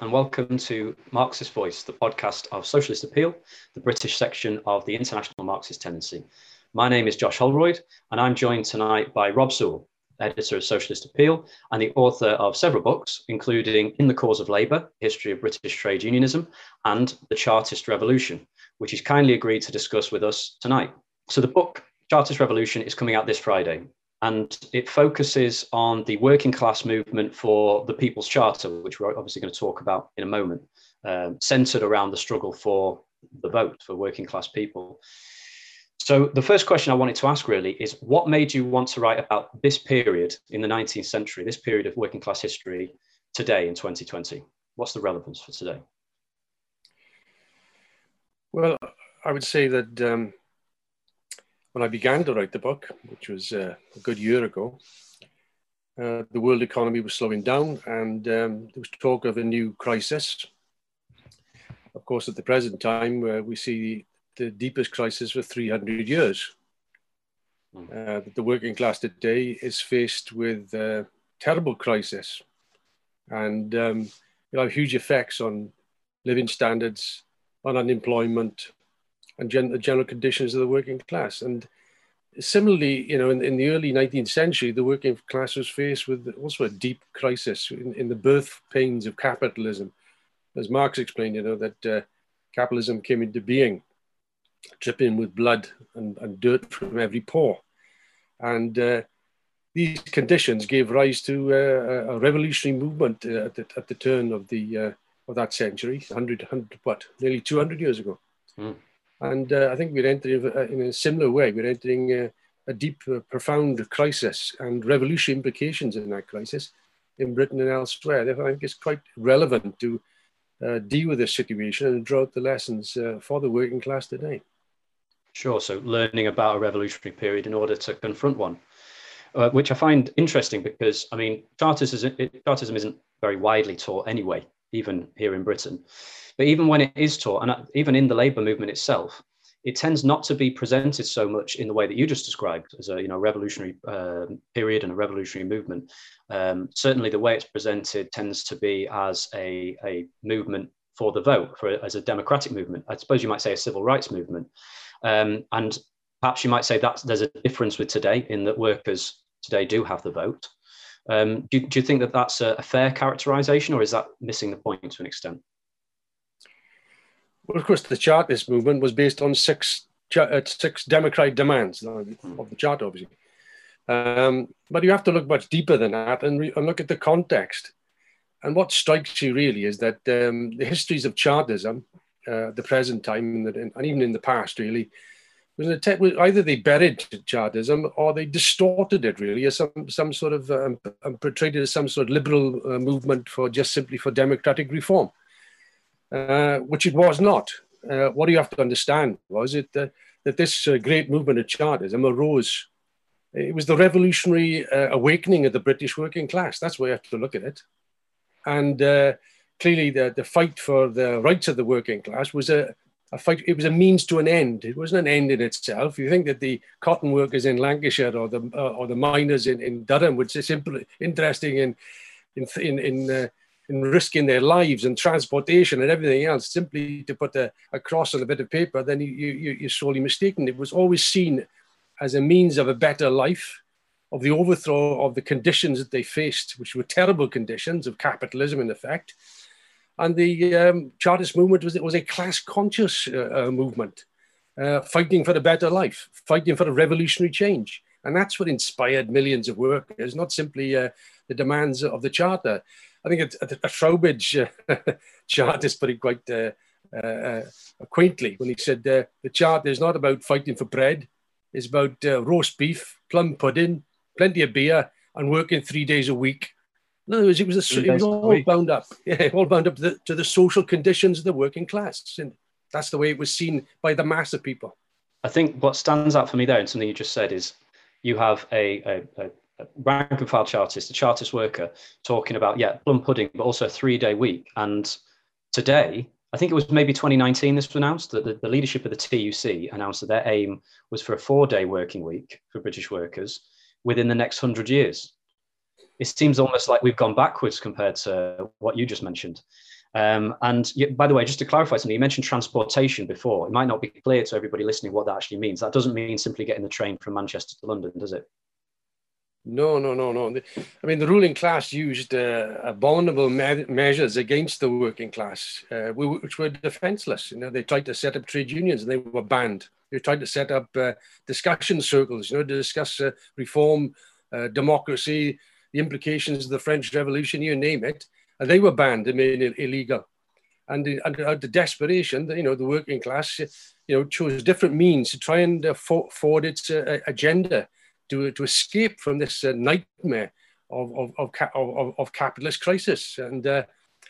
And welcome to Marxist Voice, the podcast of Socialist Appeal, the British section of the International Marxist Tendency. My name is Josh Holroyd, and I'm joined tonight by Rob Sewell, editor of Socialist Appeal and the author of several books, including In the Cause of Labour, History of British Trade Unionism, and The Chartist Revolution, which he's kindly agreed to discuss with us tonight. So the book, Chartist Revolution, is coming out this Friday, and it focuses on the working class movement for the People's Charter, which we're obviously going to talk about in a moment, centered around the struggle for the vote for working class people. So the first question I wanted to ask really is, what made you want to write about this period in the 19th century, this period of working class history today in 2020? What's the relevance for today? Well, I would say that when I began to write the book, which was a good year ago, the world economy was slowing down and there was talk of a new crisis. Of course, at the present time, we see the deepest crisis for 300 years. The working class today is faced with a terrible crisis and it'll have huge effects on living standards, on unemployment, and the general conditions of the working class. And similarly, you know, in the early 19th century, the working class was faced with also a deep crisis in the birth pains of capitalism. As Marx explained, you know, that capitalism came into being, dripping with blood and dirt from every pore. And these conditions gave rise to a revolutionary movement at the turn of that century, nearly 200 years ago. Mm. And I think we're entering, in a similar way, we're entering a deep, profound crisis and revolutionary implications in that crisis in Britain and elsewhere. Therefore, I think it's quite relevant to deal with this situation and draw out the lessons for the working class today. Sure, so learning about a revolutionary period in order to confront one, which I find interesting because, I mean, Chartism isn't very widely taught anyway, even here in Britain. But even when it is taught, and even in the labour movement itself, it tends not to be presented so much in the way that you just described as a, you know, revolutionary period and a revolutionary movement. Certainly the way it's presented tends to be as a movement for the vote, as a democratic movement. I suppose you might say a civil rights movement. And perhaps you might say that there's a difference with today in that workers today do have the vote. Do you think that that's a fair characterisation, or is that missing the point to an extent? Well, of course, the Chartist movement was based on six democratic demands of the Charter, obviously. But you have to look much deeper than that and look at the context. And what strikes you really is that the histories of Chartism, the present time and even in the past, really, was an attempt. Either they buried Chartism or they distorted it really as some sort of portrayed it as some sort of liberal movement for just simply for democratic reform. Which it was not. What you have to understand was that this great movement of Chartism arose. It was the revolutionary awakening of the British working class. That's where you have to look at it. And clearly the fight for the rights of the working class was a fight. It was a means to an end. It wasn't an end in itself. You think that the cotton workers in Lancashire or the miners in Durham would be simply interested in risking their lives and transportation and everything else simply to put a cross on a bit of paper, then you're sorely mistaken. It was always seen as a means of a better life, of the overthrow of the conditions that they faced, which were terrible conditions of capitalism in effect. And the Chartist movement was a class-conscious movement, fighting for a better life, fighting for a revolutionary change. And that's what inspired millions of workers, not simply the demands of the Charter. I think a Trowbridge Chartist put it quite quaintly when he said the Charter is not about fighting for bread, it's about roast beef, plum pudding, plenty of beer and working 3 days a week. In other words, it was all bound up, to the social conditions of the working class. And that's the way it was seen by the mass of people. I think what stands out for me there, and something you just said, is you have a rank and file Chartist, a Chartist worker, talking about, plum pudding, but also a 3 day week. And today, I think it was maybe 2019 this was announced, that the leadership of the TUC announced that their aim was for a 4 day working week for British workers within the next 100 years. It seems almost like we've gone backwards compared to what you just mentioned. And by the way, just to clarify something, you mentioned transportation before. It might not be clear to everybody listening what that actually means. That doesn't mean simply getting the train from Manchester to London, does it? No. I mean, the ruling class used abominable measures against the working class, which were defenseless. You know, they tried to set up trade unions and they were banned. They tried to set up discussion circles, to discuss reform, democracy, the implications of the French Revolution, you name it. And they were banned and made illegal. And out of desperation, the working class, chose different means to try and forward its agenda. To escape from this nightmare of capitalist crisis, and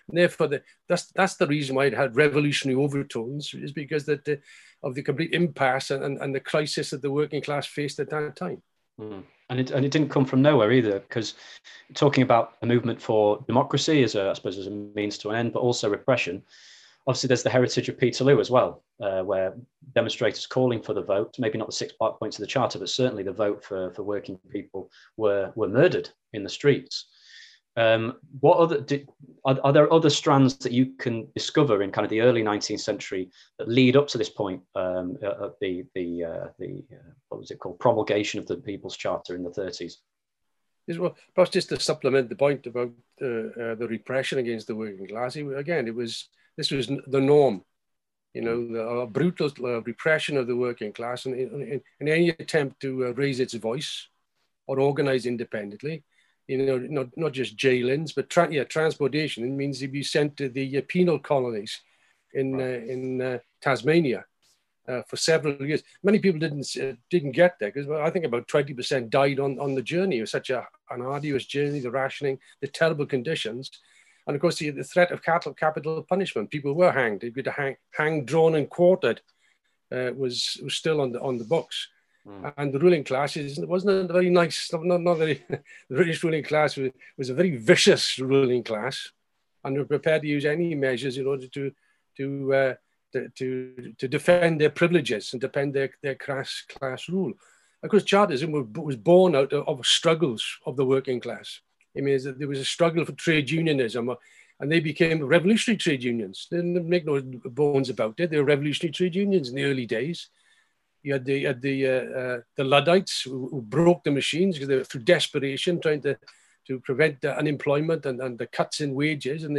therefore that's the reason why it had revolutionary overtones, is because of the complete impasse and the crisis that the working class faced at that time. Mm. And it didn't come from nowhere either, because talking about a movement for democracy as a means to an end, but also repression. Obviously, there's the heritage of Peterloo as well, where demonstrators calling for the vote, maybe not the 6 points of the Charter, but certainly the vote for working people were murdered in the streets. Are there other strands that you can discover in kind of the early 19th century that lead up to this point of the what was it called, promulgation of the People's Charter in the 30s? Well, perhaps just to supplement the point about the repression against the working class, again, this was the norm, the brutal repression of the working class, and in any attempt to raise its voice or organize independently, not just jailings, but transportation. It means you'd be sent to the penal colonies in Tasmania for several years. Many people didn't get there, because I think about 20% died on the journey. It was such an arduous journey, the rationing, the terrible conditions. And of course, the threat of capital punishment. People were hanged. They'd be hanged, drawn and quartered. Was still on the books. Mm. And the ruling class wasn't a very nice. The British ruling class was a very vicious ruling class, and they were prepared to use any measures in order to defend their privileges and defend their class rule. Of course, Chartism was born out of struggles of the working class. It means that there was a struggle for trade unionism, and they became revolutionary trade unions. They didn't make no bones about it. They were revolutionary trade unions in the early days. You had the Luddites who broke the machines because they were through desperation trying to prevent the unemployment and the cuts in wages, and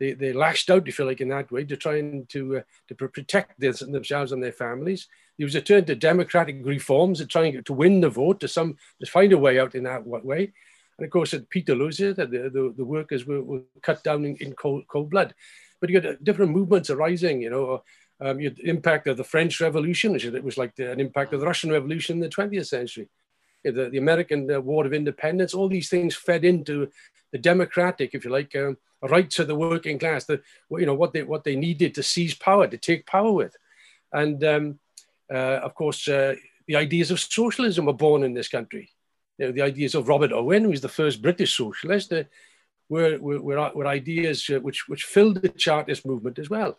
they lashed out, if you like, in that way to try and to protect themselves and their families. There was a turn to democratic reforms and trying to win the vote to find a way out in that way. And of course, at Peterloo, the workers were cut down in cold blood. But you got different movements arising, you had the impact of the French Revolution, which was like an impact of the Russian Revolution in the 20th century. The American War of Independence, all these things fed into the democratic, if you like, rights of the working class, what they needed to seize power, to take power with. And of course, the ideas of socialism were born in this country. The ideas of Robert Owen, who was the first British socialist, were ideas which filled the Chartist movement as well.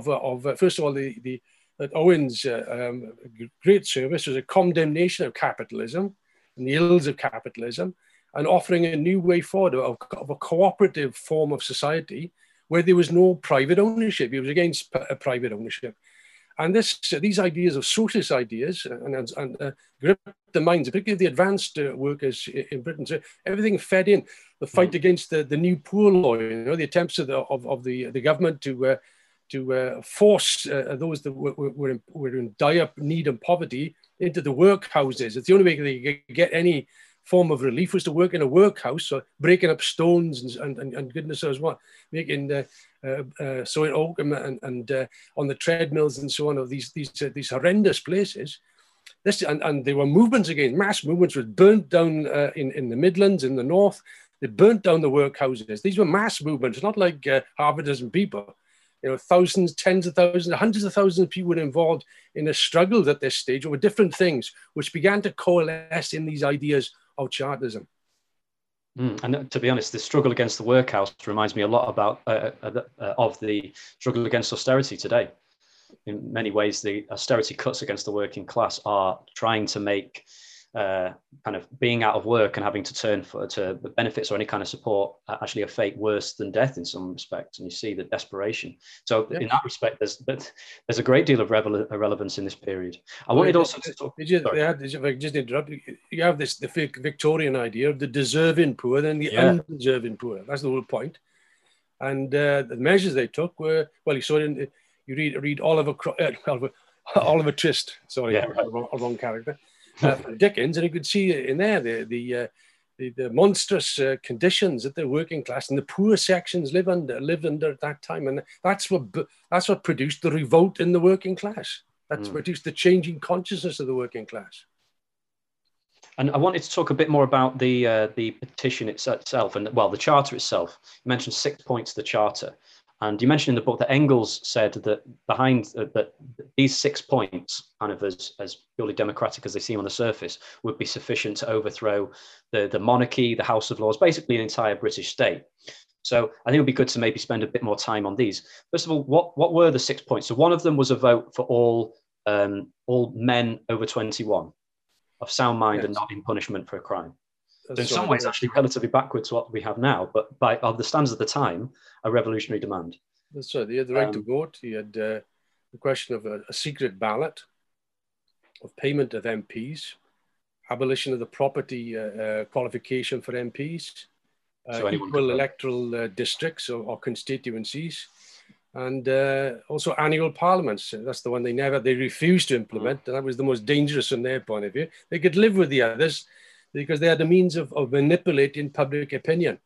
First of all, Owen's great service was a condemnation of capitalism and the ills of capitalism, and offering a new way forward of a cooperative form of society where there was no private ownership. He was against private ownership. And these ideas of socialist ideas and gripped the minds, particularly the advanced workers in Britain. So everything fed in. The fight against the new poor law, the attempts of the government to force those that were in dire need and poverty into the workhouses. It's the only way they could get any form of relief was to work in a workhouse, so breaking up stones and goodness knows what, making sewing oakum and on the treadmills and so on of these horrendous places. And there were movements against, mass movements were burnt down in the Midlands, in the North. They burnt down the workhouses. These were mass movements, not like half a dozen people. You know, thousands, tens of thousands, hundreds of thousands of people were involved in a struggle at this stage over different things, which began to coalesce in these ideas of Chartism. And to be honest, the struggle against the workhouse reminds me a lot about of the struggle against austerity today. In many ways, the austerity cuts against the working class are trying to make kind of being out of work and having to turn to benefits or any kind of support actually a fate worse than death in some respects. And you see the desperation. So yeah, in that respect, there's a great deal of relevance in this period. I wanted also to talk. If I just interrupt, you have this the Victorian idea of the deserving poor and the undeserving poor. That's the whole point. And the measures they took were, well, you saw it in, you read Oliver Twist. Sorry, yeah, right. wrong character. Dickens, and you could see in there the monstrous conditions that the working class and the poor sections lived under at that time, and that's what produced the revolt in the working class. That's produced the changing consciousness of the working class. And I wanted to talk a bit more about the petition itself, and well, the Charter itself. You mentioned 6 points of the Charter, and you mentioned in the book that Engels said that behind that these 6 points, kind of as purely democratic as they seem on the surface, would be sufficient to overthrow the monarchy, the House of Lords, basically an entire British state. So I think it would be good to maybe spend a bit more time on these. First of all, what were the 6 points? So one of them was a vote for all men over 21 of sound mind and not in punishment for a crime. So in some ways, actually relatively backwards to what we have now, but by the standards of the time, a revolutionary demand. That's right. He had the right to vote. He had the question of a secret ballot, of payment of MPs, abolition of the property qualification for MPs, so equal electoral districts or constituencies, and also annual parliaments. That's the one they refused to implement. And that was the most dangerous from their point of view. They could live with the others, because they had a means of manipulating public opinion.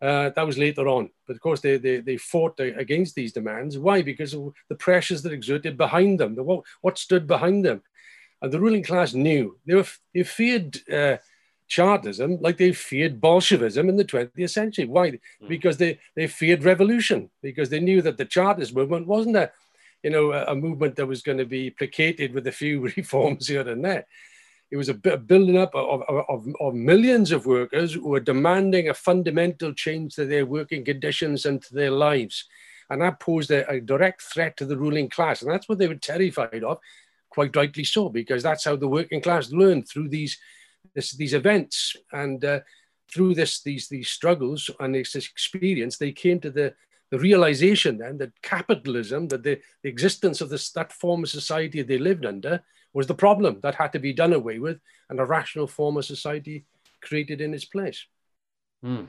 That was later on. But of course, they fought against these demands. Why? Because of the pressures that exerted behind them, what stood behind them. And the ruling class knew. They feared Chartism like they feared Bolshevism in the 20th century. Why? Because they feared revolution, because they knew that the Chartist movement wasn't a movement that was going to be placated with a few reforms here and there. It was a building up of millions of workers who were demanding a fundamental change to their working conditions and to their lives. And that posed a direct threat to the ruling class. And that's what they were terrified of, quite rightly so, because that's how the working class learned through these events. And through these struggles and this experience, they came to the realization then that capitalism, that the existence of that form of society they lived under, was the problem that had to be done away with, and a rational form of society created in its place. And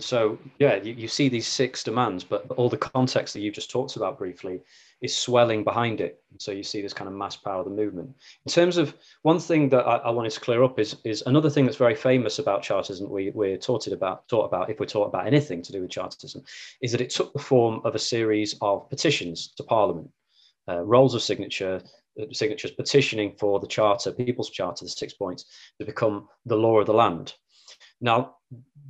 so, yeah, you see these 6 demands, but all the context that you've just talked about briefly is swelling behind it. So you see this kind of mass power of the movement. In terms of one thing that I wanted to clear up is another thing that's very famous about Chartism, we're taught about, if we're taught about anything to do with Chartism, is that it took the form of a series of petitions to Parliament, rolls of signatures petitioning for the Charter, People's Charter, the 6 points, to become the law of the land. Now,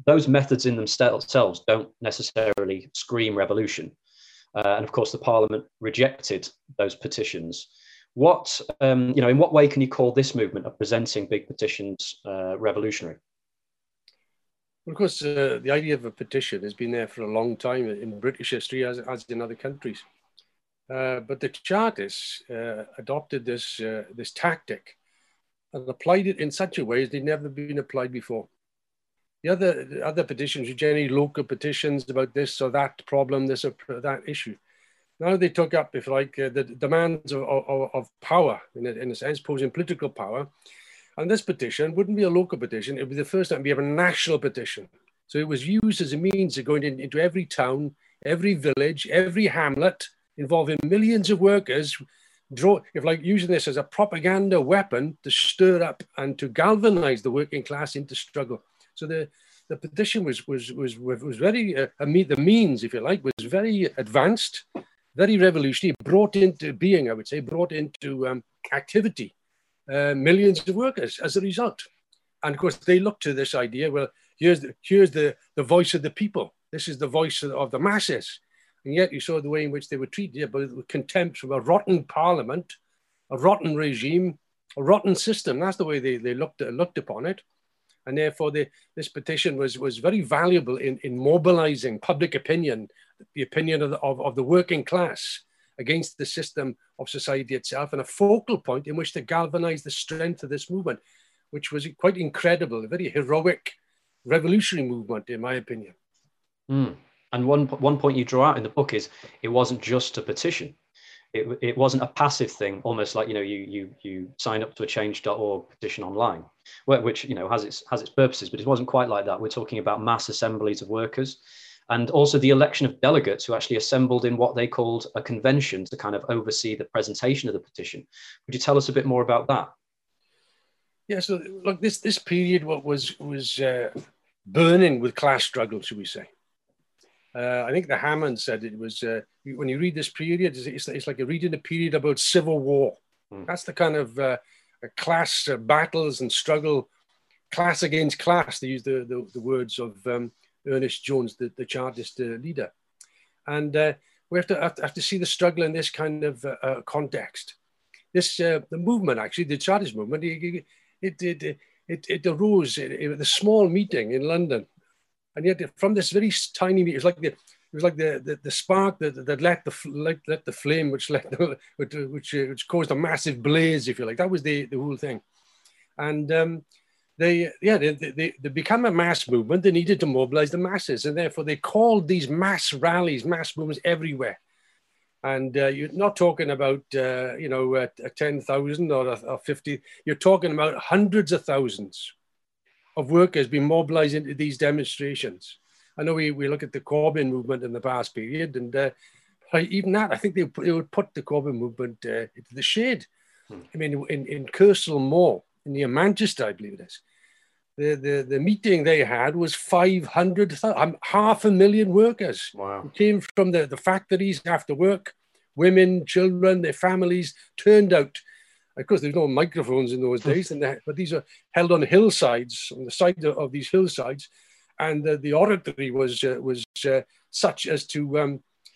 those methods in themselves don't necessarily scream revolution. And of course, the Parliament rejected those petitions. In what way can you call this movement of presenting big petitions revolutionary? Well, of course, the idea of a petition has been there for a long time in British history, as in other countries. But the Chartists adopted this tactic and applied it in such a way as they'd never been applied before. The other petitions were generally local petitions about this or that problem, this or that issue. Now they took up, if you like, the demands of power, in a sense, posing political power. And this petition wouldn't be a local petition. It would be the first time we have a national petition. So it was used as a means of going into every town, every village, every hamlet, involving millions of workers, using this as a propaganda weapon to stir up and to galvanize the working class into struggle. So the petition was very the means, if you like, was very advanced, very revolutionary, brought into activity millions of workers as a result. And of course, they look to this idea, well, here's the voice of the people. This is the voice of the masses. And yet you saw the way in which they were treated here, but with contempt from a rotten parliament, a rotten regime, a rotten system. That's the way they looked upon it. And therefore, this petition was very valuable in mobilizing public opinion, the opinion of the working class against the system of society itself, and a focal point in which to galvanize the strength of this movement, which was quite incredible, a very heroic revolutionary movement, in my opinion. Mm. And one point you draw out in the book is it wasn't just a petition. It wasn't a passive thing, almost like, you know, you sign up to a change.org petition online, which, you know, has its purposes, but it wasn't quite like that. We're talking about mass assemblies of workers, and also the election of delegates who actually assembled in what they called a convention to kind of oversee the presentation of the petition. Would you tell us a bit more about that? Yeah, so look, this period was burning with class struggle, should we say? I think the Hammond said it was, when you read this period, it's like you're reading a period about civil war. Mm. That's the kind of class battles and struggle, class against class, to use the words of Ernest Jones, the Chartist leader. And we have to see the struggle in this kind of context. The movement, actually, the Chartist movement, it arose in a small meeting in London. And yet, from this very tiny, it was like the spark that let the flame, which caused a massive blaze, if you like. That was the whole thing. And they become a mass movement. They needed to mobilize the masses, and therefore they called these mass rallies, mass movements everywhere. And you're not talking about 10,000 or 50. You're talking about hundreds of thousands of workers being mobilized into these demonstrations. I know we look at the Corbyn movement in the past period, and even that, I think they would put the Corbyn movement into the shade. Hmm. I mean, in Kersal Moor, near Manchester, I believe it is, the meeting they had was 500,000, half a million workers. Wow. Who came from the factories after work, women, children, their families turned out. Of course, there's no microphones in those days, but these are held on hillsides, on the side of these hillsides, and the oratory was such as to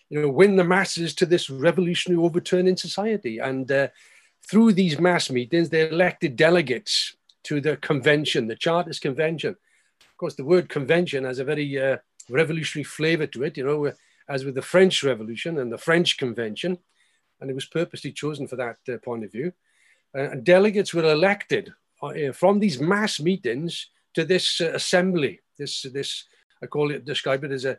win the masses to this revolutionary overturn in society. And through these mass meetings, they elected delegates to the convention, the Chartist convention. Of course, the word convention has a very revolutionary flavour to it, as with the French Revolution and the French Convention, and it was purposely chosen for that point of view. And delegates were elected from these mass meetings to this assembly. This I call it, describe it as a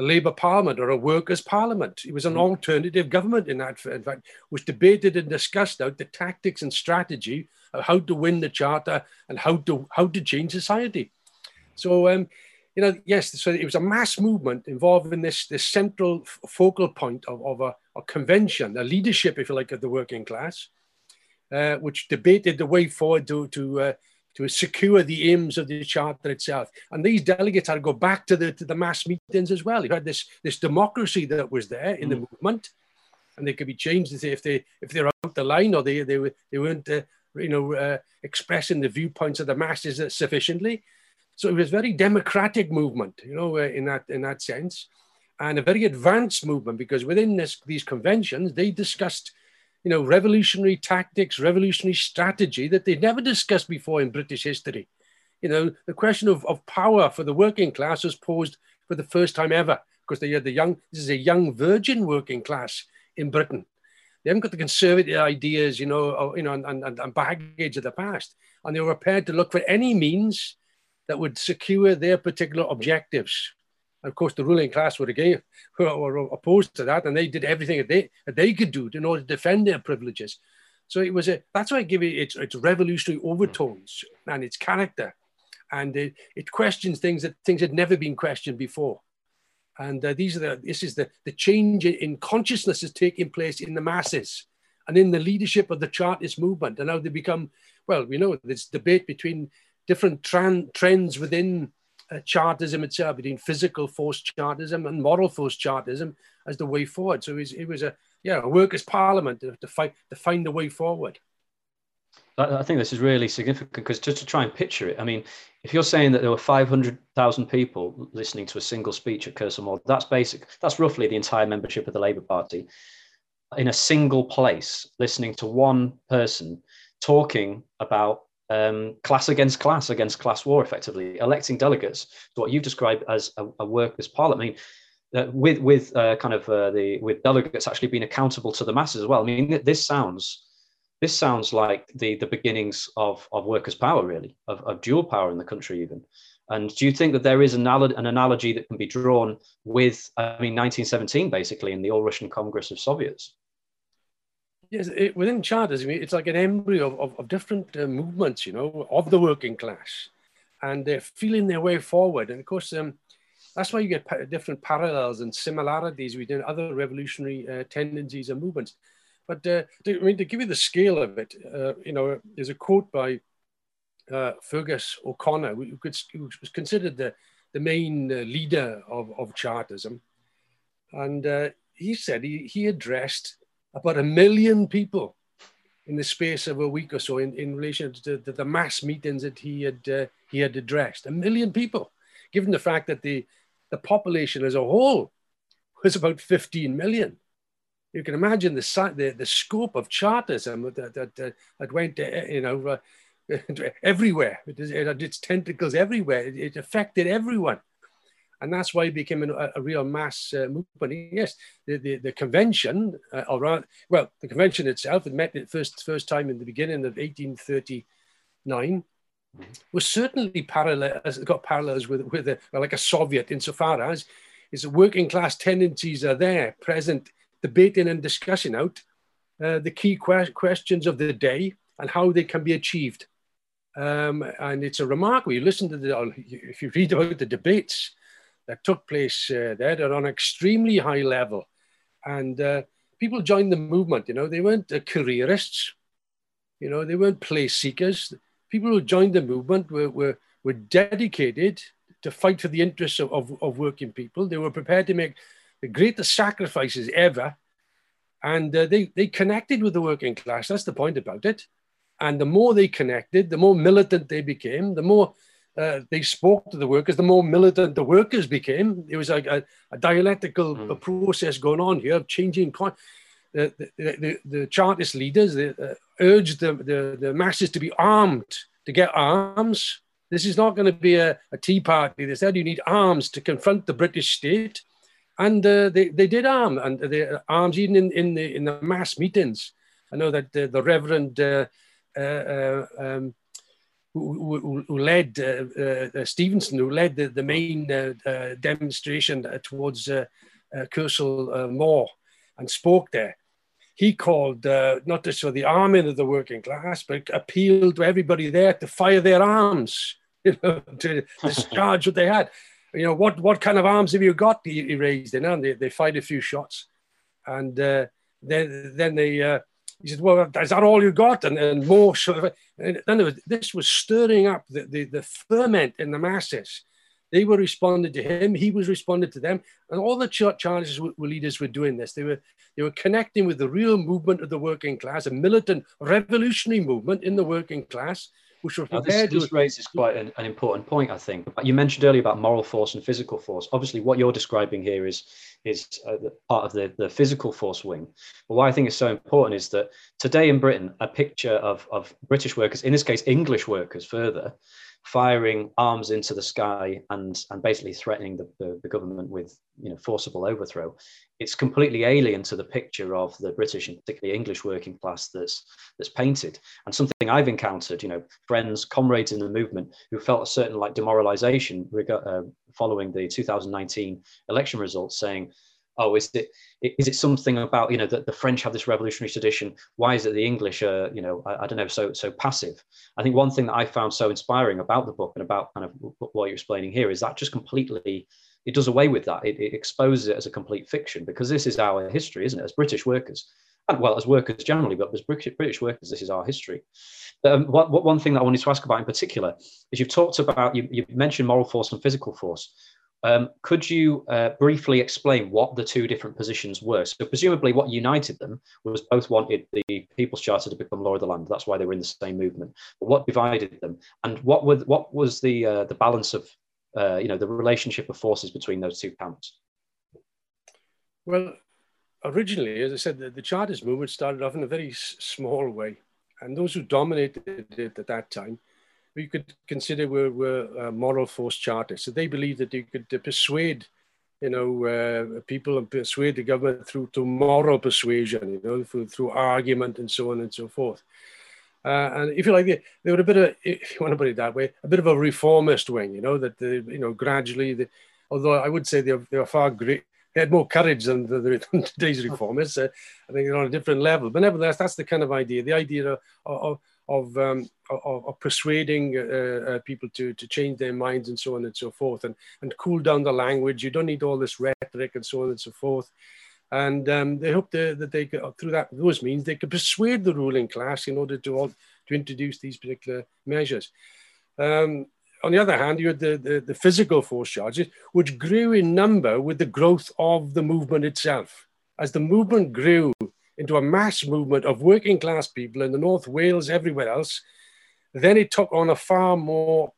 Labour Parliament or a Workers' Parliament. It was an alternative government in fact, which debated and discussed out the tactics and strategy of how to win the Charter and how to change society. So yes, so it was a mass movement involved in this central focal point of a convention, a leadership, if you like, of the working class, which debated the way forward to secure the aims of the Charter itself. And these delegates had to go back to the mass meetings as well. You had this democracy that was there in the movement, and they could be changed if they're out the line, or they weren't expressing the viewpoints of the masses sufficiently. So it was a very democratic movement, in that sense, and a very advanced movement, because within these conventions, they discussed, revolutionary tactics, revolutionary strategy that they'd never discussed before in British history. The question of power for the working class was posed for the first time ever, because they had this is a young virgin working class in Britain. They haven't got the conservative ideas, and baggage of the past, and they were prepared to look for any means that would secure their particular objectives. And of course, the ruling class were opposed to that, and they did everything that they could do in order to defend their privileges. So it was that's why I give it its revolutionary overtones and its character, and it questions things had never been questioned before. And this is the change in consciousness is taking place in the masses and in the leadership of the Chartist movement, and how they become, well, this debate between different trends within Chartism itself, between physical force Chartism and moral force Chartism as the way forward. So it was a workers' parliament to find the way forward. I think this is really significant, because just to try and picture it, I mean, if you're saying that there were 500,000 people listening to a single speech at Kersal Moor, that's roughly the entire membership of the Labour Party in a single place, listening to one person talking about class against class, war, effectively electing delegates to what you've described as a workers' parliament. I mean, with delegates actually being accountable to the masses as well. I mean, this sounds like the beginnings of workers' power, really, of dual power in the country even. And do you think that there is an analogy that can be drawn with, I mean, 1917, basically, in the All-Russian Congress of Soviets? Yes, within Chartism, it's like an embryo of different movements, you know, of the working class. And they're feeling their way forward. And of course, that's why you get different parallels and similarities within other revolutionary tendencies and movements. But to give you the scale of it, you know, there's a quote by Fergus O'Connor, who was considered the main leader of Chartism. And he said he addressed about 1 million people in the space of a week or so in relation to the mass meetings that he had addressed. 1 million people, given the fact that the population as a whole was about 15 million. You can imagine the scope of Chartism that went, you know, everywhere. It had its tentacles everywhere. It affected everyone, and that's why it became a real mass movement. Yes, the convention, the convention itself, it met the first time in the beginning of 1839, was certainly got parallels with a Soviet insofar as its working class tendencies are there present, debating and discussing out the key questions of the day and how they can be achieved. And it's a remarkable, if you read about the debates that took place there, they're on an extremely high level. And people joined the movement, you know, they weren't careerists, you know, they weren't place seekers. People who joined the movement were dedicated to fight for the interests of working people. They were prepared to make the greatest sacrifices ever, and they connected with the working class. That's the point about it. And the more they connected, the more militant they became, the more they spoke to the workers, the more militant the workers became. It was like a dialectical process going on here of changing. The Chartist leaders urged the masses to be armed, to get arms. This is not going to be a tea party. They said you need arms to confront the British state. And they did arm, and the arms even in the mass meetings. I know that the Reverend who led Stevenson, who led the main demonstration towards Kersal Moor and spoke there, he called not just for the arming of the working class, but appealed to everybody there to fire their arms, you know, to discharge what they had. You know, what kind of arms have you got? He raised it, and they fired a few shots, and then he said, "Well, is that all you got?" And more. And then this was stirring up the ferment in the masses. They were responding to him. He was responding to them, and all the Chartist leaders were doing this. They were connecting with the real movement of the working class, a militant revolutionary movement in the working class. Now, this raises quite an important point, I think. You mentioned earlier about moral force and physical force. Obviously, what you're describing here is part of the physical force wing. But why I think it's so important is that today in Britain, a picture of British workers, in this case, English workers further, firing arms into the sky and basically threatening the government with, you know, forcible overthrow. It's completely alien to the picture of the British and particularly English working class that's painted. And something I've encountered, you know, friends, comrades in the movement who felt a certain like demoralization following the 2019 election results, saying, oh, is it something about, you know, that the French have this revolutionary tradition? Why is it the English are, you know, I don't know, so passive? I think one thing that I found so inspiring about the book and about kind of what you're explaining here is that just completely, it does away with that. It exposes it as a complete fiction, because this is our history, isn't it? As British workers, and well, as workers generally, but as British workers, this is our history. One thing that I wanted to ask about in particular is you've mentioned moral force and physical force. Could you briefly explain what the two different positions were? So presumably what united them was both wanted the People's Charter to become law of the land. That's why they were in the same movement. But what divided them, and what was the balance of, you know, the relationship of forces between those two camps? Well, originally, as I said, the Chartist movement started off in a very small way. And those who dominated it at that time, we could consider were moral force Chartists. So they believed that you could persuade, you know, people and persuade the government through moral persuasion, you know, through argument and so on and so forth. And if you like, they were a bit of, if you want to put it that way, a bit of a reformist wing, you know, that they, you know, gradually, they, although I would say they are far great. They had more courage than today's reformers. I think they're on a different level. But nevertheless, that's the kind of idea, the idea of persuading people to change their minds and so on and so forth, and cool down the language. You don't need all this rhetoric and so on and so forth. And they hoped that they could, through those means, they could persuade the ruling class in order to introduce these particular measures. On the other hand, you had the physical force charges, which grew in number with the growth of the movement itself. As the movement grew into a mass movement of working class people in the North Wales, everywhere else, then it took on a far more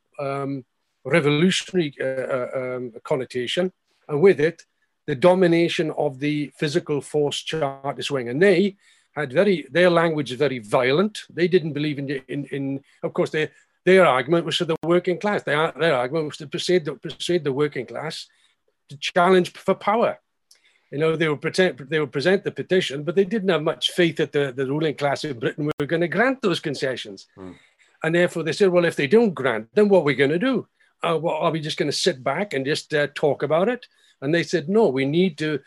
revolutionary connotation, and with it, the domination of the physical force Chartist wing. And they had their language is very violent. They didn't believe in of course, their argument was for the working class. Their argument was to persuade the working class to challenge for power. You know, they would present the petition, but they didn't have much faith that the ruling class in Britain were going to grant those concessions. Mm. And therefore they said, well, if they don't grant them, what are we going to do? Well, are we just going to sit back and just talk about it? And they said, no, we need to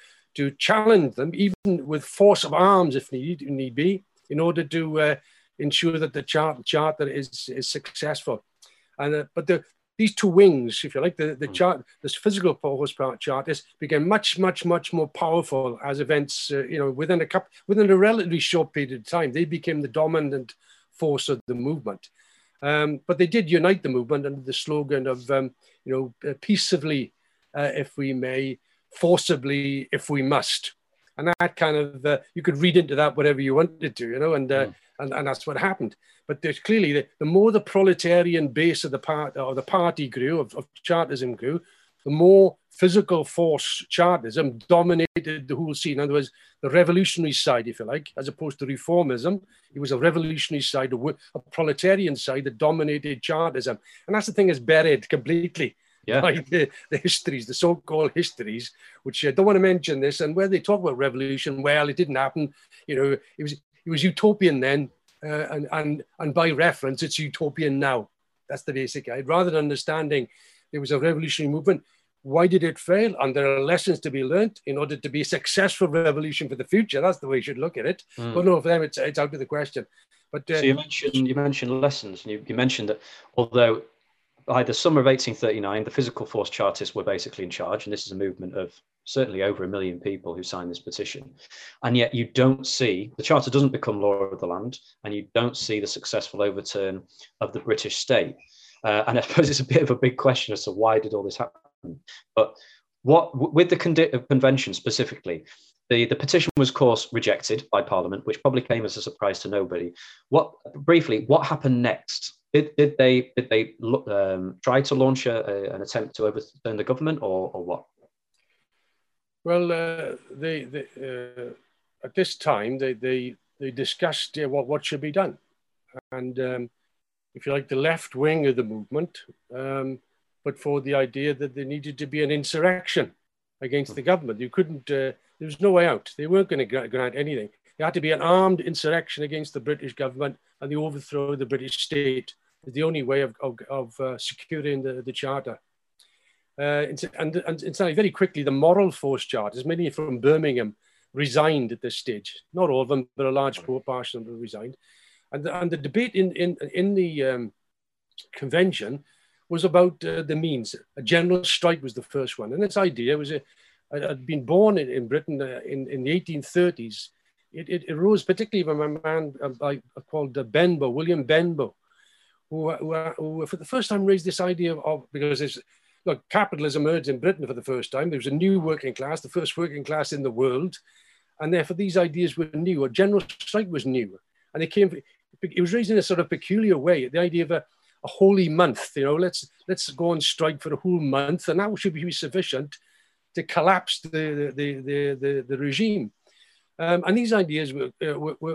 challenge them, even with force of arms if need be, in order to ensure that the charter is successful. And but these two wings, if you like, this physical force Chartists became much more powerful as events, you know, within a relatively short period of time, they became the dominant force of the movement. But they did unite the movement under the slogan of, you know, peaceably if we may, forcibly if we must. And that kind of, you could read into that whatever you wanted to, you know, and that's what happened. But there's clearly, the more the proletarian base of the party grew, of Chartism grew, the more physical force Chartism dominated the whole scene. In other words, the revolutionary side, if you like, as opposed to reformism, it was a revolutionary side, a proletarian side that dominated Chartism. And that's the thing that's buried completely. Yeah. By the histories, the so-called histories, which I don't want to mention this, and where they talk about revolution, well, it didn't happen. You know, it was utopian then, and by reference, it's utopian now. That's the basic idea. Rather than understanding there was a revolutionary movement, why did it fail? And there are lessons to be learned in order to be a successful revolution for the future. That's the way you should look at it. Mm. But no, for them, it's out of the question. But so you mentioned lessons, and you mentioned that although by the summer of 1839, the physical force Chartists were basically in charge, and this is a movement of certainly over 1 million people who signed this petition. And yet you don't see, the Charter doesn't become law of the land, and you don't see the successful overturn of the British state. And I suppose it's a bit of a big question as to why did all this happen? But with the convention specifically, the petition was, of course, rejected by Parliament, which probably came as a surprise to nobody. Briefly, what happened next? Did they try to launch an attempt to overturn the government, or what? Well, at this time they discussed what should be done, and if you like, the left wing of the movement, but for the idea that there needed to be an insurrection against the government. You couldn't. There was no way out. They weren't going to grant anything. There had to be an armed insurrection against the British government and the overthrow of the British state. Is the only way of securing the Charter. And very quickly, the moral force Chartists, many from Birmingham, resigned at this stage. Not all of them, but a large portion of them resigned. And the debate in the convention was about the means. A general strike was the first one. And this idea had been born in Britain in the 1830s. It arose particularly from a man called Benbow, William Benbow, who for the first time raised this idea of, because look, capitalism emerged in Britain for the first time. There was a new working class, the first working class in the world. And therefore these ideas were new. A general strike was new. And it came, it was raised in a sort of peculiar way, the idea of a holy month, you know, let's go on strike for a whole month, and that should be sufficient to collapse the regime. And these ideas were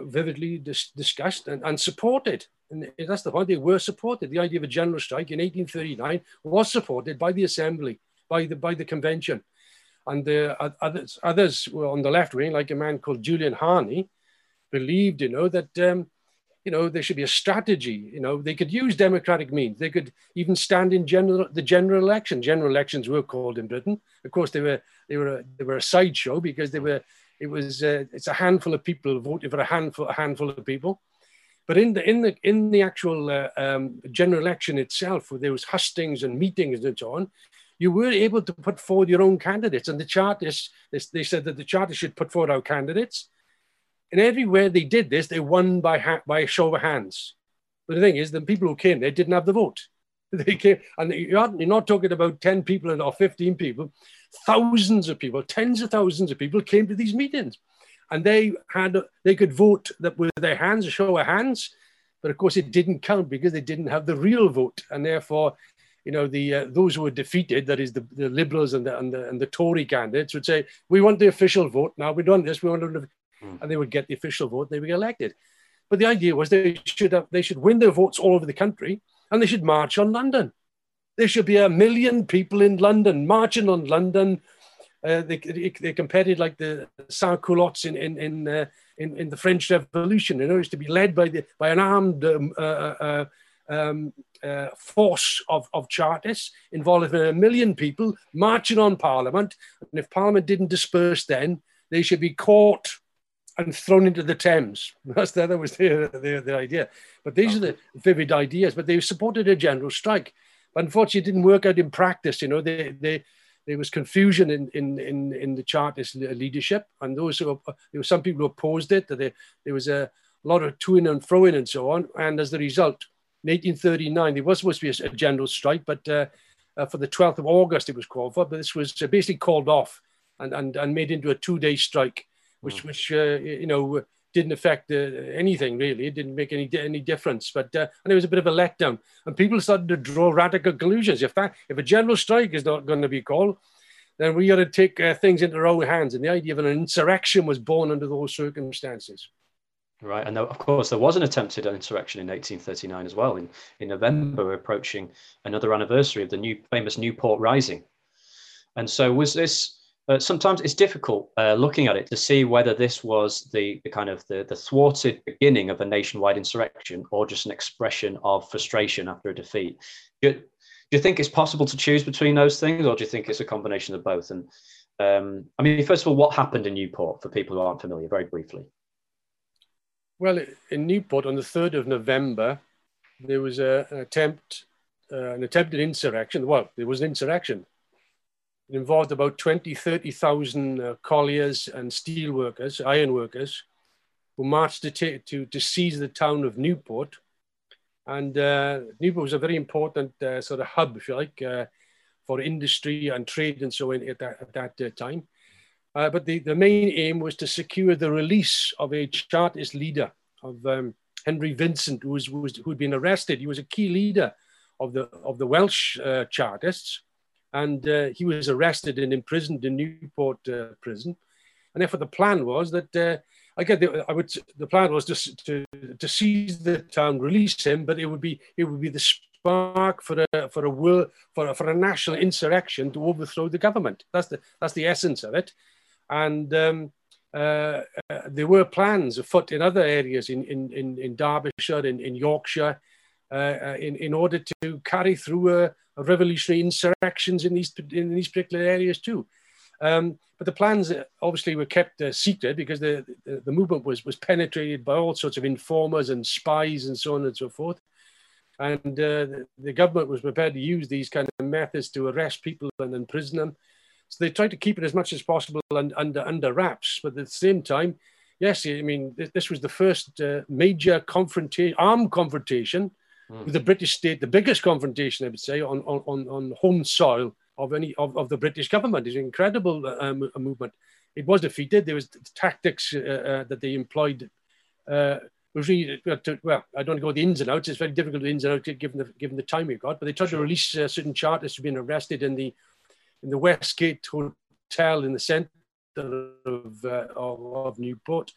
vividly discussed and supported. And that's the point, they were supported. The idea of a general strike in 1839 was supported by the assembly, by the convention. And others were on the left wing, like a man called Julian Harney, believed, you know, that you know, there should be a strategy. You know, they could use democratic means. They could even stand in the general election. General elections were called in Britain. Of course, they were a sideshow because they were. It was it's a handful of people voted for a handful of people. But in the actual general election itself, where there was hustings and meetings and so on, you were able to put forward your own candidates. And the Chartists, they said that the Chartists should put forward our candidates. And everywhere they did this, they won by a show of hands. But the thing is, the people who came there didn't have the vote. They came, and you're not talking about 10 people or 15 people. Thousands of people, tens of thousands of people came to these meetings. And they could vote that with their hands, a show of hands. But of course, it didn't count because they didn't have the real vote. And therefore, you know, those who were defeated, that is the Liberals and the Tory candidates, would say, we want the official vote now. We've done this. We want to... And they would get the official vote, they would get elected. But the idea was they should win their votes all over the country, and they should march on London. There should be 1 million people in London, marching on London. They compared it like the sans-culottes in the French Revolution. You know, it was to be led by an armed force of Chartists involving 1 million people, marching on Parliament. And if Parliament didn't disperse then, they should be caught and thrown into the Thames. That was the idea. But these are the vivid ideas. But they supported a general strike. But unfortunately, it didn't work out in practice. You know, there was confusion in the Chartist leadership, and those who there were some people who opposed it. That there was a lot of to-ing and fro-ing and so on. And as the result, in 1839, there was supposed to be a general strike, but for the 12th of August it was called for. But this was basically called off and made into a two-day strike. Which you know, didn't affect anything really. It didn't make any difference. But and it was a bit of a letdown. And people started to draw radical conclusions. If a general strike is not going to be called, then we got to take things into our own hands. And the idea of an insurrection was born under those circumstances. Right, and of course there was an attempted insurrection in 1839 as well. In November, we're approaching another anniversary of the famous Newport Rising. And so was this. Sometimes it's difficult looking at it to see whether this was the thwarted beginning of a nationwide insurrection or just an expression of frustration after a defeat. Do you think it's possible to choose between those things, or do you think it's a combination of both? And I mean, first of all, what happened in Newport for people who aren't familiar, very briefly? Well, in Newport on the 3rd of November, there was an attempted insurrection. Well, there was an insurrection. It involved about 30,000 colliers and steel workers, iron workers, who marched to seize the town of Newport. And Newport was a very important sort of hub, if you like, for industry and trade and so on at that time. But the main aim was to secure the release of a Chartist leader, of Henry Vincent, who'd been arrested. He was a key leader of the Welsh Chartists. And he was arrested and imprisoned in Newport prison, and therefore the plan was that the plan was just to seize the town, release him, but it would be the spark for a national insurrection to overthrow the government. That's the essence of it, and there were plans afoot in other areas in Derbyshire, in Yorkshire, in order to carry through revolutionary insurrections in these particular areas too. But the plans obviously were kept secret because the movement was penetrated by all sorts of informers and spies and so on and so forth. And the government was prepared to use these kind of methods to arrest people and imprison them. So they tried to keep it as much as possible under wraps. But at the same time, yes, I mean, this was the first major armed confrontation with the British state, the biggest confrontation, I would say, on home soil of the British government. It's an incredible movement. It was defeated. There was tactics that they employed. Well, I don't go the ins and outs. It's very difficult the ins and outs given the time we've got. But they tried to release certain Chartists who've been arrested in the Westgate Hotel in the centre of Newport.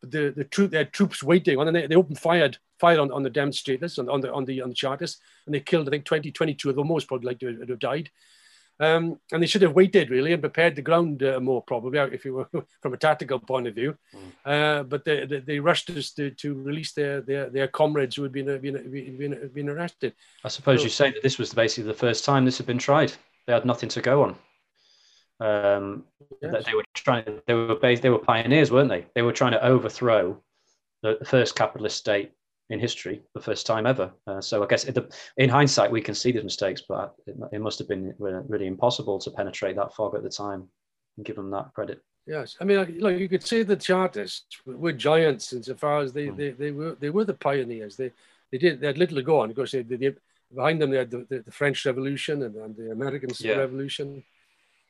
But their troops waiting on, and they opened fire on the demonstrators on the Chartists, and they killed I think 22 of them. Most probably like to have died. And they should have waited really and prepared the ground more probably, if you were from a tactical point of view. But they rushed us to release their comrades who had been arrested. I suppose so, you say that this was basically the first time this had been tried. They had nothing to go on. Yes. They were pioneers, weren't they? They were trying to overthrow the first capitalist state in history, the first time ever. So I guess in hindsight, we can see the mistakes, but it must have been really impossible to penetrate that fog at the time and give them that credit. Yes, I mean, look, you could say the Chartists were giants insofar as they were the pioneers. They had little to go on. Of course, they behind them, they had the French Revolution and the American Revolution.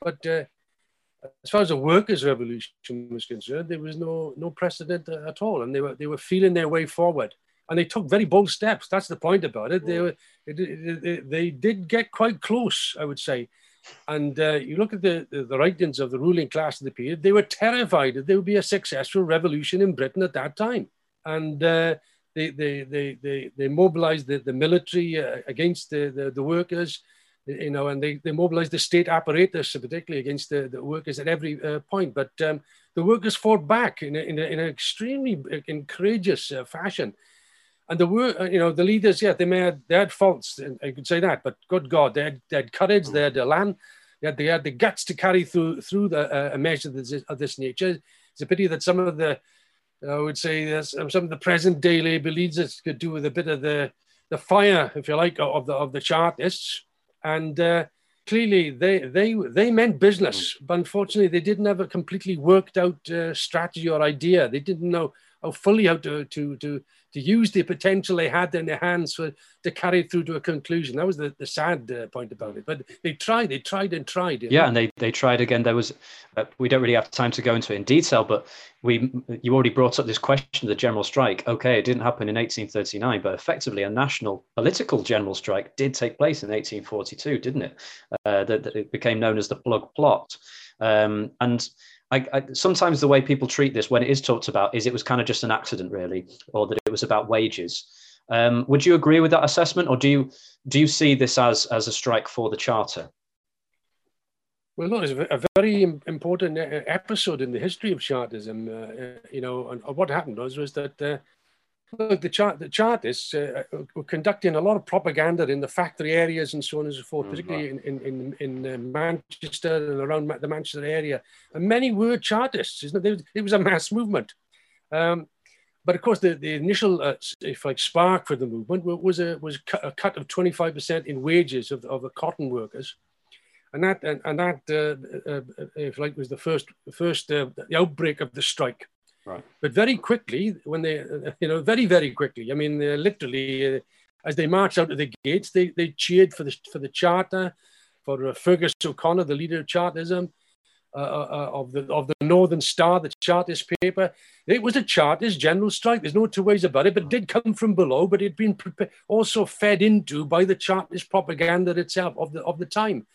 But as far as the workers' revolution was concerned, there was no precedent at all. And they were feeling their way forward. And they took very bold steps. That's the point about it. They did get quite close, I would say. And you look at the writings of the ruling class of the period, they were terrified that there would be a successful revolution in Britain at that time. And they mobilized the military against the workers, you know, and they mobilized the state apparatus, particularly against the workers at every point. But the workers fought back in an extremely courageous fashion. And the leaders, they had faults, I could say that, but good God, they had courage, they had elan, they had the guts to carry through a measure of this nature. It's a pity that some of the present day Labour leaders could do with a bit of the fire, if you like, of the Chartists. And clearly they meant business, but unfortunately they didn't have a completely worked out strategy or idea. They didn't know how to use the potential they had in their hands to carry it through to a conclusion. That was the sad point about it. But they tried. Yeah, and they tried again. There was, we don't really have time to go into it in detail, but you already brought up this question of the general strike. Okay, it didn't happen in 1839, but effectively a national political general strike did take place in 1842, didn't it? That it became known as the Plug Plot, and sometimes the way people treat this when it is talked about is it was kind of just an accident, really, or that it was about wages. Would you agree with that assessment, or do you see this as a strike for the Charter? Well, no, it's a very important episode in the history of Chartism. And what happened was that the Chartists were conducting a lot of propaganda in the factory areas and so on and so forth, particularly in Manchester and around the Manchester area. And many were Chartists. It was a mass movement. But of course, the initial spark for the movement was a cut of 25% in wages of the cotton workers. And that was the outbreak of the strike. Right. But very quickly, when they, very, very quickly, I mean, literally, as they marched out of the gates, they cheered for the Charter, for Fergus O'Connor, the leader of Chartism, of the Northern Star, the Chartist paper. It was a Chartist general strike. There's no two ways about it, but it did come from below, but it had been also fed into by the Chartist propaganda itself of the time.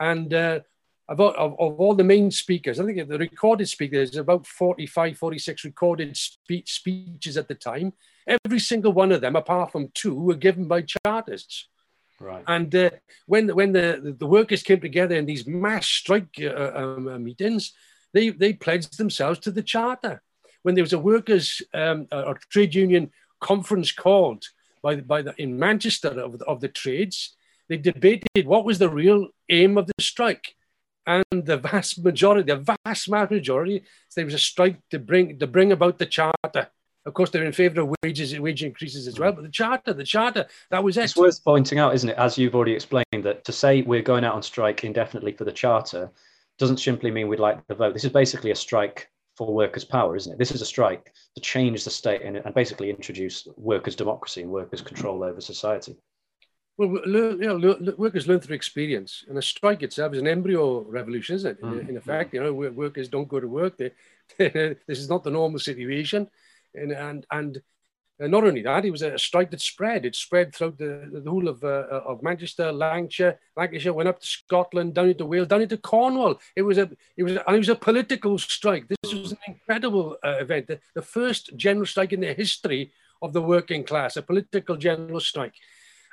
And Of all the main speakers, I think the recorded speakers, about 45, 46 recorded speeches at the time. Every single one of them, apart from two, were given by Chartists. Right. And when the workers came together in these mass strike meetings, they pledged themselves to the Charter. When there was a workers' or trade union conference called in Manchester of the trades, they debated what was the real aim of the strike. And the vast majority, there was a strike to bring about the Charter. Of course, they're in favour of wage increases as well. But the Charter, that was it. It's worth pointing out, isn't it, as you've already explained, that to say we're going out on strike indefinitely for the Charter doesn't simply mean we'd like the vote. This is basically a strike for workers' power, isn't it? This is a strike to change the state and basically introduce workers' democracy and workers' control over society. Well, workers learn through experience, and a strike itself is an embryo revolution, isn't it? In effect, you know, workers don't go to work. This is not the normal situation, and not only that, it was a strike that spread. It spread throughout the whole of Manchester, Lancashire, went up to Scotland, down into Wales, down into Cornwall. It was a political strike. This was an incredible event, the first general strike in the history of the working class, a political general strike.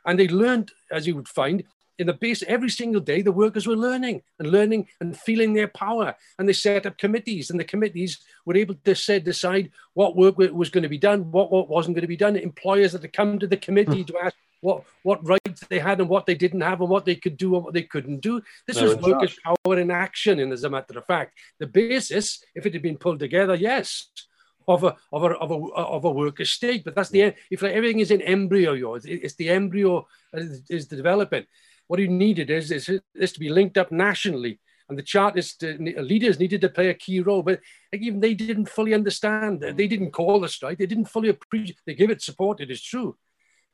And they learned, as you would find, in the base every single day, the workers were learning and feeling their power. And they set up committees, and the committees were able to decide what work was going to be done, what wasn't going to be done. Employers had to come to the committee to ask what rights they had and what they didn't have, and what they could do and what they couldn't do. This was workers' power in action, and as a matter of fact. The basis, if it had been pulled together, yes, of a workers' state, but that's the if everything is in embryo, it's the embryo is the development. What you needed is to be linked up nationally, and the Chartist leaders needed to play a key role. But like, even they didn't fully understand. They didn't call the strike. They didn't fully appreciate. They gave it support. It is true,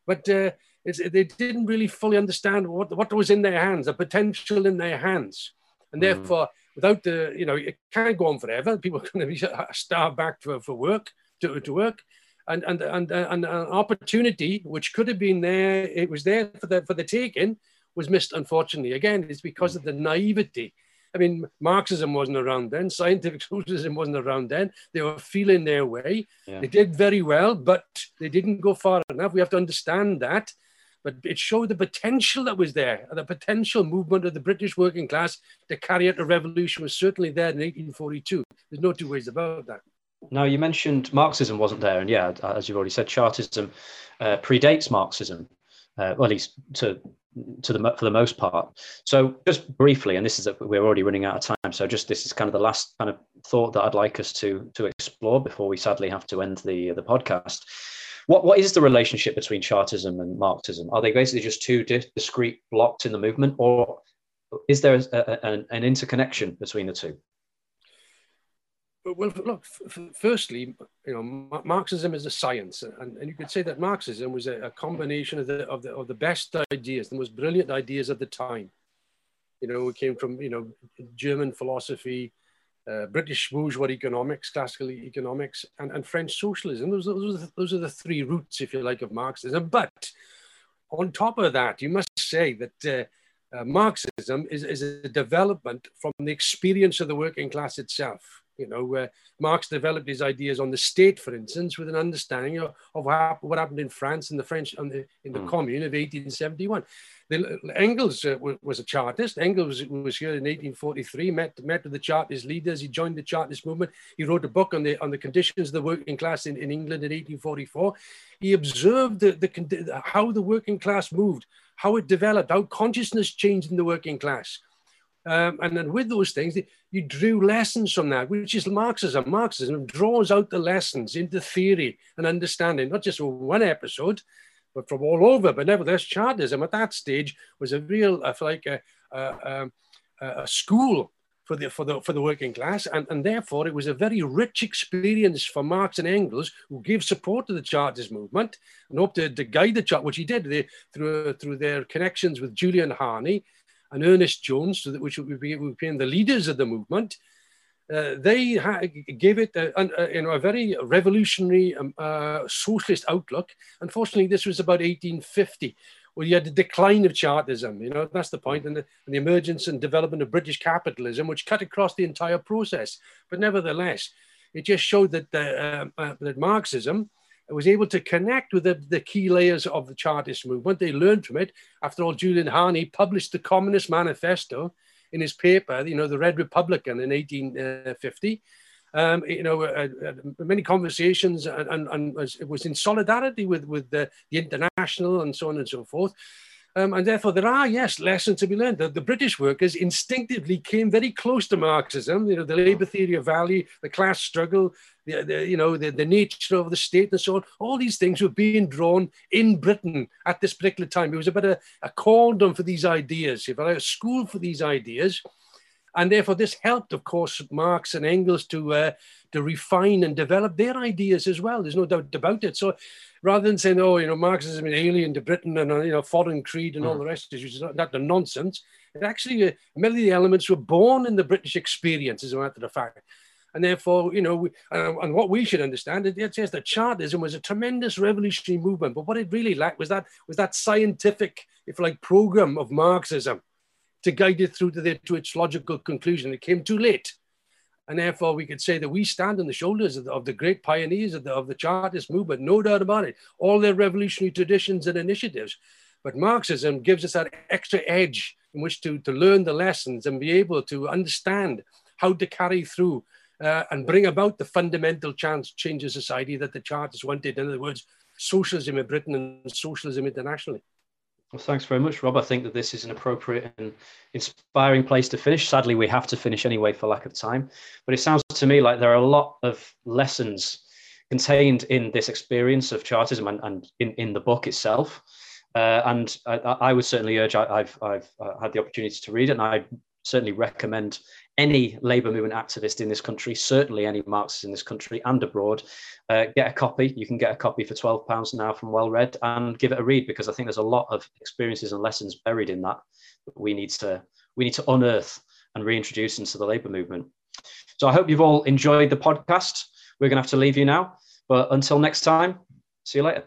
but they didn't really fully understand what was in their hands, the potential in their hands, and therefore. Without the, you know, it can't go on forever. People are going to be starved back for work, to work. And an opportunity, which could have been there, it was there for the taking, was missed, unfortunately. Again, it's because of the naivety. I mean, Marxism wasn't around then. Scientific socialism wasn't around then. They were feeling their way. Yeah. They did very well, but they didn't go far enough. We have to understand that. But it showed the potential that was there. The potential movement of the British working class to carry out a revolution was certainly there in 1842. There's no two ways about that. Now, you mentioned Marxism wasn't there. And yeah, as you've already said, Chartism predates Marxism, well, at least for the most part. So just briefly, and this is, we're already running out of time. So just this is kind of the last kind of thought that I'd like us to explore before we sadly have to end the podcast. What is the relationship between Chartism and Marxism? Are they basically just two discrete blocks in the movement, or is there an interconnection between the two? Well, look, firstly, you know, Marxism is a science, and you could say that Marxism was a combination of the best ideas, the most brilliant ideas at the time. You know, it came from, you know, German philosophy, British bourgeois economics, classical economics, and French socialism. Those are the three roots, if you like, of Marxism. But on top of that, you must say that Marxism is a development from the experience of the working class itself. You know, Marx developed his ideas on the state, for instance, with an understanding of what happened in France and the French in the Commune of 1871. Engels was a Chartist. Engels was here in 1843. Met with the Chartist leaders. He joined the Chartist movement. He wrote a book on the conditions of the working class in England in 1844. He observed how the working class moved, how it developed, how consciousness changed in the working class. And then with those things, you drew lessons from that, which is Marxism. Marxism draws out the lessons into theory and understanding, not just from one episode, but from all over. But nevertheless, Chartism at that stage was a real, like a school for the working class, and therefore it was a very rich experience for Marx and Engels, who gave support to the Chartist movement and hoped to guide the Chart, which he did through their connections with Julian Harney and Ernest Jones, which would be the leaders of the movement. They gave it a very revolutionary socialist outlook. Unfortunately, this was about 1850, where you had the decline of Chartism. You know, that's the point, and the emergence and development of British capitalism, which cut across the entire process. But nevertheless, it just showed that that Marxism was able to connect with the key layers of the Chartist movement. They learned from it. After all, Julian Harney published the Communist Manifesto in his paper, you know, the Red Republican in 1850. You know, many conversations, and it was in solidarity with the International and so on and so forth. And therefore, there are, yes, lessons to be learned. The British workers instinctively came very close to Marxism, you know, the labour theory of value, the class struggle, the nature of the state and so on. All these things were being drawn in Britain at this particular time. It was about a cordon for these ideas, if you like, a school for these ideas. And therefore this helped, of course, Marx and Engels to refine and develop their ideas as well. There's no doubt about it. So rather than saying, oh, you know, Marxism is alien to Britain and, you know, foreign creed and all the rest, which is not the nonsense. It actually, many of the elements were born in the British experience, as a matter of fact. And therefore, you know, and what we should understand is yes, that Chartism was a tremendous revolutionary movement, but what it really lacked was that scientific, if you like, program of Marxism to guide it through to its logical conclusion. It came too late. And therefore, we could say that we stand on the shoulders of the great pioneers of the Chartist movement, no doubt about it, all their revolutionary traditions and initiatives. But Marxism gives us that extra edge in which to learn the lessons and be able to understand how to carry through and bring about the fundamental change in society that the Chartists wanted. In other words, socialism in Britain and socialism internationally. Well, thanks very much, Rob. I think that this is an appropriate and inspiring place to finish. Sadly, we have to finish anyway for lack of time. But it sounds to me like there are a lot of lessons contained in this experience of Chartism and in the book itself. And I would certainly urge, I've had the opportunity to read it, and I certainly recommend any labour movement activist in this country, certainly any Marxist in this country and abroad, get a copy. You can get a copy for £12 now from Wellred and give it a read, because I think there's a lot of experiences and lessons buried in that that we need to unearth and reintroduce into the labour movement. So I hope you've all enjoyed the podcast. We're going to have to leave you now, but until next time, see you later.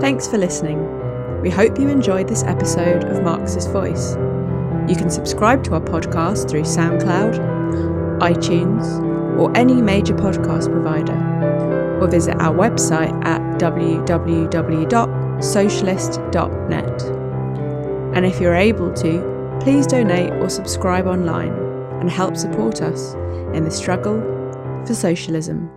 Thanks for listening. We hope you enjoyed this episode of Marxist Voice. You can subscribe to our podcast through SoundCloud, iTunes, or any major podcast provider, or visit our website at www.socialist.net. And if you're able to, please donate or subscribe online and help support us in the struggle for socialism.